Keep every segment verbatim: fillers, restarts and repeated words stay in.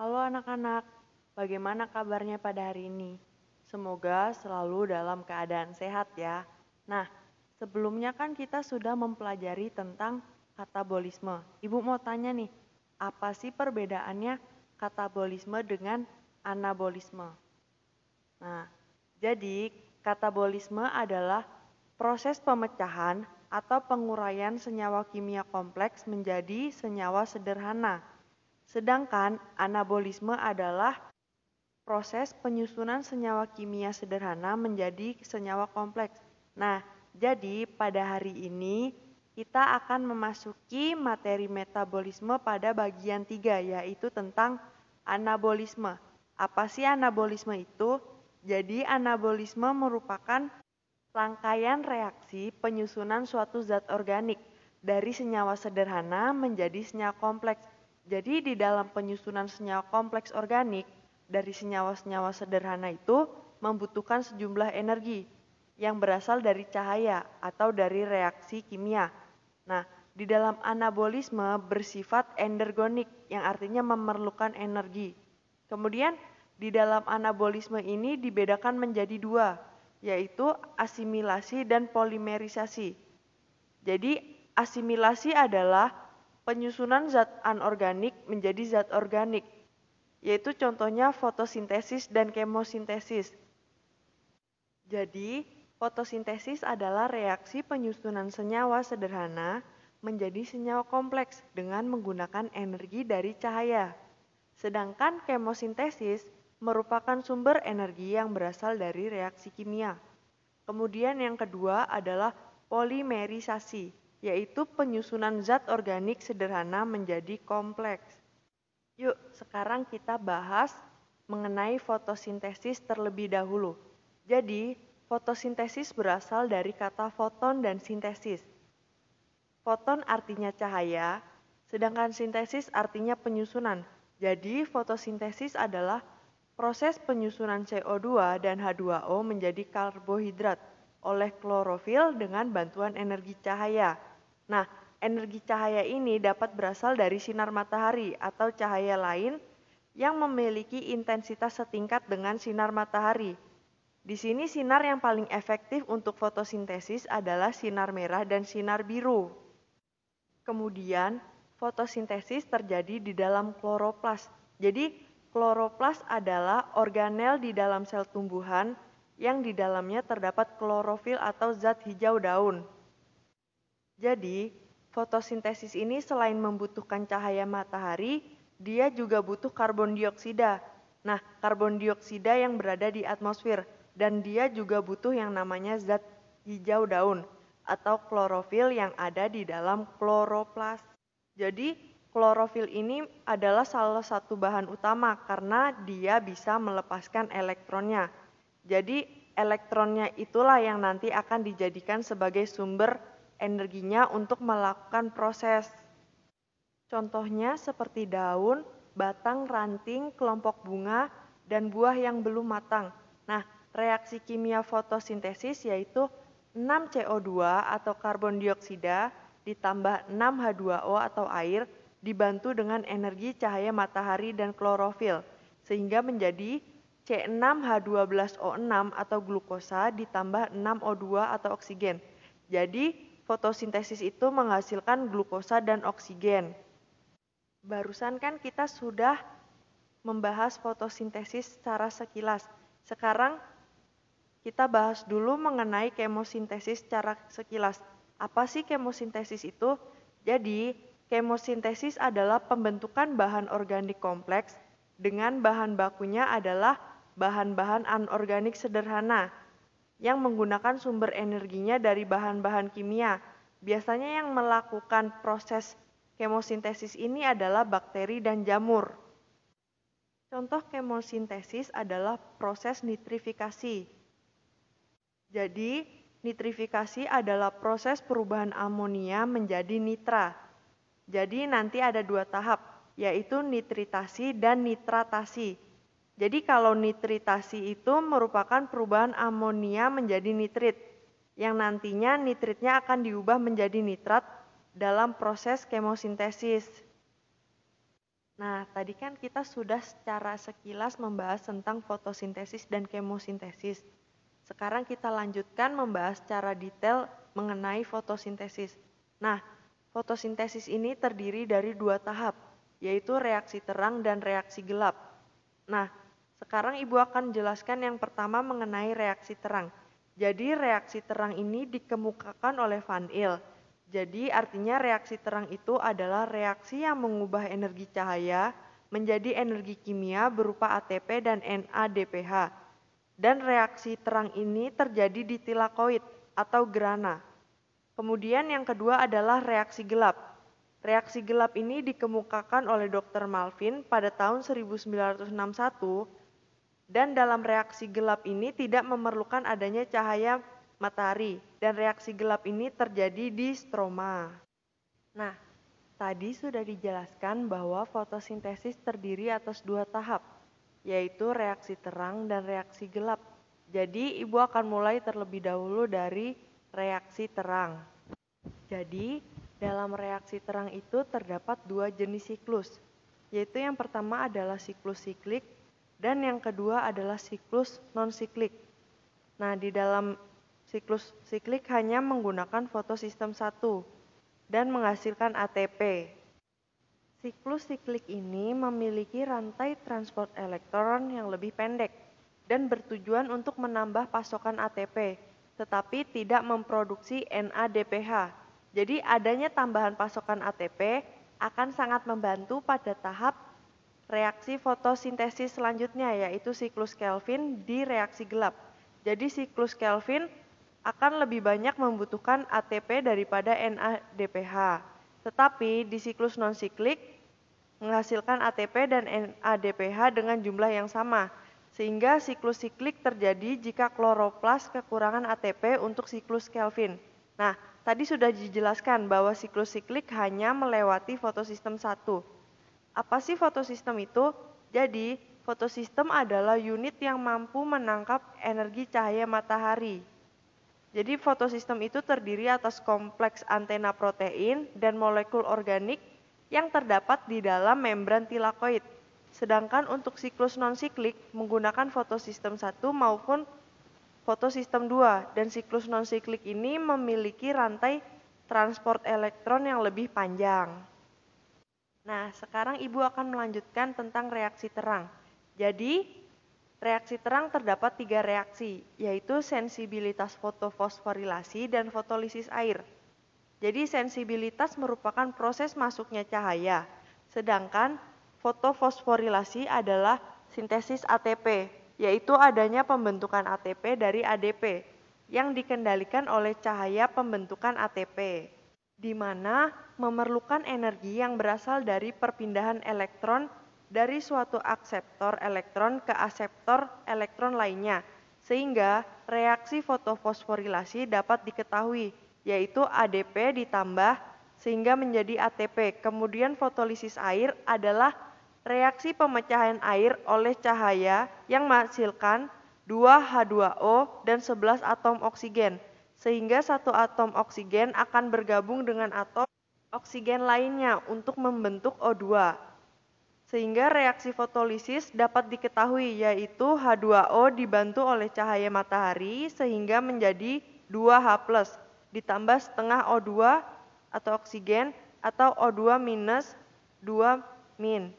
Halo anak-anak, bagaimana kabarnya pada hari ini? Semoga selalu dalam keadaan sehat ya. Nah, sebelumnya kan kita sudah mempelajari tentang katabolisme. Ibu mau tanya nih, apa sih perbedaannya katabolisme dengan anabolisme? Nah, jadi katabolisme adalah proses pemecahan atau penguraian senyawa kimia kompleks menjadi senyawa sederhana. Sedangkan anabolisme adalah proses penyusunan senyawa kimia sederhana menjadi senyawa kompleks. Nah, jadi pada hari ini kita akan memasuki materi metabolisme pada bagian tiga, yaitu tentang anabolisme. Apa sih anabolisme itu? Jadi anabolisme merupakan rangkaian reaksi penyusunan suatu zat organik dari senyawa sederhana menjadi senyawa kompleks. Jadi di dalam penyusunan senyawa kompleks organik dari senyawa-senyawa sederhana itu membutuhkan sejumlah energi yang berasal dari cahaya atau dari reaksi kimia. Nah, di dalam anabolisme bersifat endergonik yang artinya memerlukan energi. Kemudian di dalam anabolisme ini dibedakan menjadi dua, yaitu asimilasi dan polimerisasi. Jadi asimilasi adalah penyusunan zat anorganik menjadi zat organik, yaitu contohnya fotosintesis dan kemosintesis. Jadi fotosintesis adalah reaksi penyusunan senyawa sederhana menjadi senyawa kompleks dengan menggunakan energi dari cahaya. Sedangkan kemosintesis merupakan sumber energi yang berasal dari reaksi kimia. Kemudian yang kedua adalah polimerisasi, yaitu penyusunan zat organik sederhana menjadi kompleks. Yuk, sekarang kita bahas mengenai fotosintesis terlebih dahulu. Jadi, fotosintesis berasal dari kata foton dan sintesis. Foton artinya cahaya, sedangkan sintesis artinya penyusunan. Jadi, fotosintesis adalah proses penyusunan C O dua dan H dua O menjadi karbohidrat oleh klorofil dengan bantuan energi cahaya. Nah, energi cahaya ini dapat berasal dari sinar matahari atau cahaya lain yang memiliki intensitas setingkat dengan sinar matahari. Di sini sinar yang paling efektif untuk fotosintesis adalah sinar merah dan sinar biru. Kemudian, fotosintesis terjadi di dalam kloroplas. Jadi, kloroplas adalah organel di dalam sel tumbuhan yang di dalamnya terdapat klorofil atau zat hijau daun. Jadi, fotosintesis ini selain membutuhkan cahaya matahari, dia juga butuh karbon dioksida. Nah, karbon dioksida yang berada di atmosfer, dan dia juga butuh yang namanya zat hijau daun atau klorofil yang ada di dalam kloroplas. Jadi, klorofil ini adalah salah satu bahan utama karena dia bisa melepaskan elektronnya. Jadi elektronnya itulah yang nanti akan dijadikan sebagai sumber energinya untuk melakukan proses. Contohnya seperti daun, batang, ranting, kelompok bunga, dan buah yang belum matang. Nah, reaksi kimia fotosintesis yaitu enam C O dua atau karbon dioksida ditambah enam H dua O atau air dibantu dengan energi cahaya matahari dan klorofil, sehingga menjadi C enam H dua belas O enam atau glukosa ditambah enam O dua atau oksigen. Jadi, fotosintesis itu menghasilkan glukosa dan oksigen. Barusan kan kita sudah membahas fotosintesis secara sekilas. Sekarang kita bahas dulu mengenai kemosintesis secara sekilas. Apa sih kemosintesis itu? Jadi, kemosintesis adalah pembentukan bahan organik kompleks dengan bahan bakunya adalah bahan-bahan anorganik sederhana yang menggunakan sumber energinya dari bahan-bahan kimia. Biasanya yang melakukan proses kemosintesis ini adalah bakteri dan jamur. Contoh kemosintesis adalah proses nitrifikasi. Jadi, nitrifikasi adalah proses perubahan amonia menjadi nitra. Jadi nanti ada dua tahap, yaitu nitritasi dan nitratasi. Jadi kalau nitritasi itu merupakan perubahan amonia menjadi nitrit, yang nantinya nitritnya akan diubah menjadi nitrat dalam proses kemosintesis. Nah, tadi kan kita sudah secara sekilas membahas tentang fotosintesis dan kemosintesis. Sekarang kita lanjutkan membahas secara detail mengenai fotosintesis. Nah, fotosintesis ini terdiri dari dua tahap, yaitu reaksi terang dan reaksi gelap. Nah, sekarang Ibu akan jelaskan yang pertama mengenai reaksi terang. Jadi, reaksi terang ini dikemukakan oleh Van Ill. Jadi artinya reaksi terang itu adalah reaksi yang mengubah energi cahaya menjadi energi kimia berupa A T P dan N A D P H. Dan reaksi terang ini terjadi di tilakoid atau grana. Kemudian yang kedua adalah reaksi gelap. Reaksi gelap ini dikemukakan oleh doktor Malvin pada tahun seribu sembilan ratus enam puluh satu dan dalam reaksi gelap ini tidak memerlukan adanya cahaya matahari, dan reaksi gelap ini terjadi di stroma. Nah, tadi sudah dijelaskan bahwa fotosintesis terdiri atas dua tahap, yaitu reaksi terang dan reaksi gelap. Jadi, Ibu akan mulai terlebih dahulu dari reaksi terang. Jadi, dalam reaksi terang itu terdapat dua jenis siklus, yaitu yang pertama adalah siklus siklik, dan yang kedua adalah siklus non-siklik. Nah, di dalam siklus siklik hanya menggunakan fotosistem satu dan menghasilkan A T P. Siklus siklik ini memiliki rantai transport elektron yang lebih pendek dan bertujuan untuk menambah pasokan A T P, tetapi tidak memproduksi N A D P H. Jadi adanya tambahan pasokan A T P akan sangat membantu pada tahap reaksi fotosintesis selanjutnya, yaitu siklus Calvin di reaksi gelap. Jadi siklus Calvin akan lebih banyak membutuhkan A T P daripada N A D P H. Tetapi di siklus non-siklik menghasilkan A T P dan N A D P H dengan jumlah yang sama. Sehingga siklus siklik terjadi jika kloroplas kekurangan A T P untuk siklus Calvin. Nah, tadi sudah dijelaskan bahwa siklus siklik hanya melewati fotosistem satu. Apa sih fotosistem itu? Jadi, fotosistem adalah unit yang mampu menangkap energi cahaya matahari. Jadi fotosistem itu terdiri atas kompleks antena protein dan molekul organik yang terdapat di dalam membran tilakoid. Sedangkan untuk siklus non-siklik menggunakan fotosistem satu maupun fotosistem dua, dan siklus non-siklik ini memiliki rantai transport elektron yang lebih panjang. Nah, sekarang Ibu akan melanjutkan tentang reaksi terang. Jadi, reaksi terang terdapat tiga reaksi, yaitu sensibilitas fotofosforilasi dan fotolisis air. Jadi sensibilitas merupakan proses masuknya cahaya, sedangkan fotofosforilasi adalah sintesis A T P, yaitu adanya pembentukan A T P dari A D P yang dikendalikan oleh cahaya pembentukan A T P, di mana memerlukan energi yang berasal dari perpindahan elektron dari suatu akseptor elektron ke aseptor elektron lainnya, sehingga reaksi fotofosforilasi dapat diketahui, yaitu A D P ditambah sehingga menjadi A T P. Kemudian fotolisis air adalah reaksi pemecahan air oleh cahaya yang menghasilkan dua H dua O dan sebelas atom oksigen, sehingga satu atom oksigen akan bergabung dengan atom oksigen lainnya untuk membentuk O dua. Sehingga reaksi fotolisis dapat diketahui, yaitu H dua O dibantu oleh cahaya matahari sehingga menjadi dua H plus ditambah setengah O dua atau oksigen atau O dua minus dua min.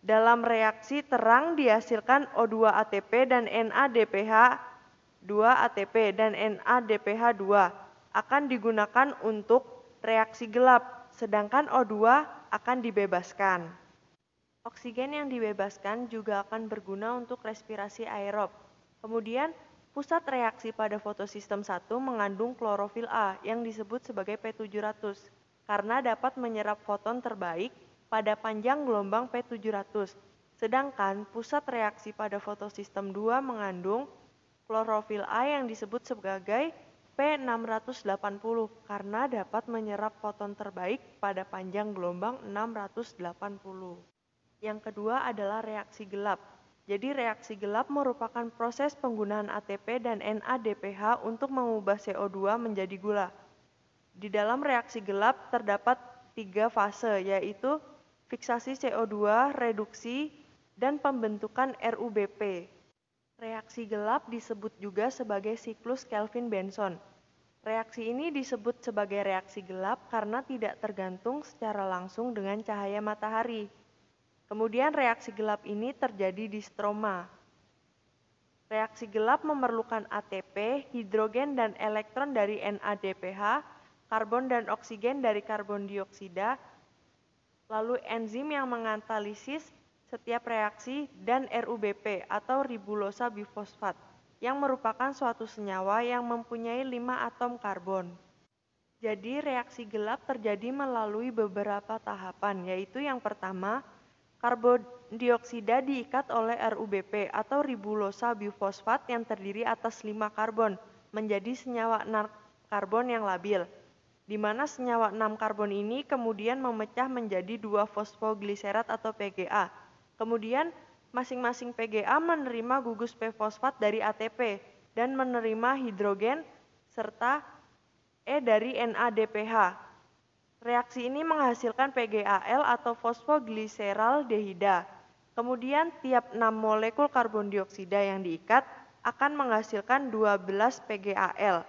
Dalam reaksi terang dihasilkan O dua A T P dan N A D P H dua A T P dan N A D P H dua akan digunakan untuk reaksi gelap, sedangkan O dua akan dibebaskan. Oksigen yang dibebaskan juga akan berguna untuk respirasi aerob. Kemudian, pusat reaksi pada fotosistem satu mengandung klorofil A yang disebut sebagai P tujuh ratus karena dapat menyerap foton terbaik pada panjang gelombang P tujuh ratus. Sedangkan, pusat reaksi pada fotosistem dua mengandung klorofil A yang disebut sebagai P enam ratus delapan puluh karena dapat menyerap foton terbaik pada panjang gelombang enam ratus delapan puluh. Yang kedua adalah reaksi gelap. Jadi reaksi gelap merupakan proses penggunaan A T P dan N A D P H untuk mengubah C O dua menjadi gula. Di dalam reaksi gelap terdapat tiga fase, yaitu fiksasi C O dua, reduksi, dan pembentukan R U B P. Reaksi gelap disebut juga sebagai siklus Calvin Benson. Reaksi ini disebut sebagai reaksi gelap karena tidak tergantung secara langsung dengan cahaya matahari. Kemudian reaksi gelap ini terjadi di stroma. Reaksi gelap memerlukan A T P, hidrogen dan elektron dari N A D P H, karbon dan oksigen dari karbon dioksida, lalu enzim yang mengantalisis setiap reaksi dan R U B P atau ribulosa bifosfat yang merupakan suatu senyawa yang mempunyai lima atom karbon. Jadi reaksi gelap terjadi melalui beberapa tahapan, yaitu yang pertama, karbon dioksida diikat oleh R U B P atau ribulosa bifosfat yang terdiri atas lima karbon menjadi senyawa enam karbon yang labil, di mana senyawa enam karbon ini kemudian memecah menjadi dua fosfogliserat atau P G A. Kemudian masing-masing P G A menerima gugus P fosfat dari A T P dan menerima hidrogen serta E dari N A D P H. Reaksi ini menghasilkan P G A L atau fosfogliseral dehida. Kemudian tiap enam molekul karbon dioksida yang diikat akan menghasilkan dua belas P G A L.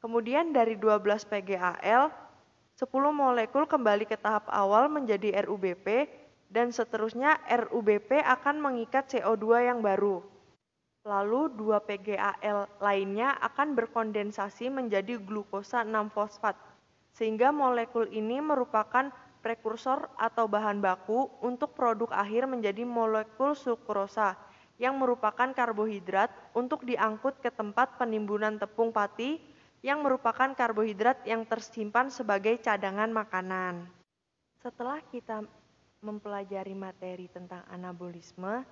Kemudian dari dua belas P G A L, sepuluh molekul kembali ke tahap awal menjadi R U B P dan seterusnya R U B P akan mengikat C O dua yang baru. Lalu dua P G A L lainnya akan berkondensasi menjadi glukosa enam fosfat. Sehingga molekul ini merupakan prekursor atau bahan baku untuk produk akhir menjadi molekul sukrosa yang merupakan karbohidrat untuk diangkut ke tempat penimbunan tepung pati yang merupakan karbohidrat yang tersimpan sebagai cadangan makanan. Setelah kita mempelajari materi tentang anabolisme,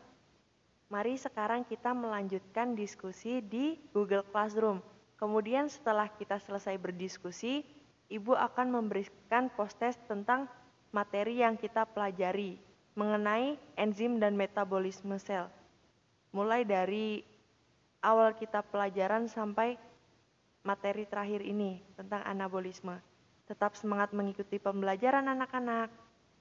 mari sekarang kita melanjutkan diskusi di Google Classroom. Kemudian setelah kita selesai berdiskusi, Ibu akan memberikan post-test tentang materi yang kita pelajari mengenai enzim dan metabolisme sel. Mulai dari awal kita pelajaran sampai materi terakhir ini tentang anabolisme. Tetap semangat mengikuti pembelajaran anak-anak.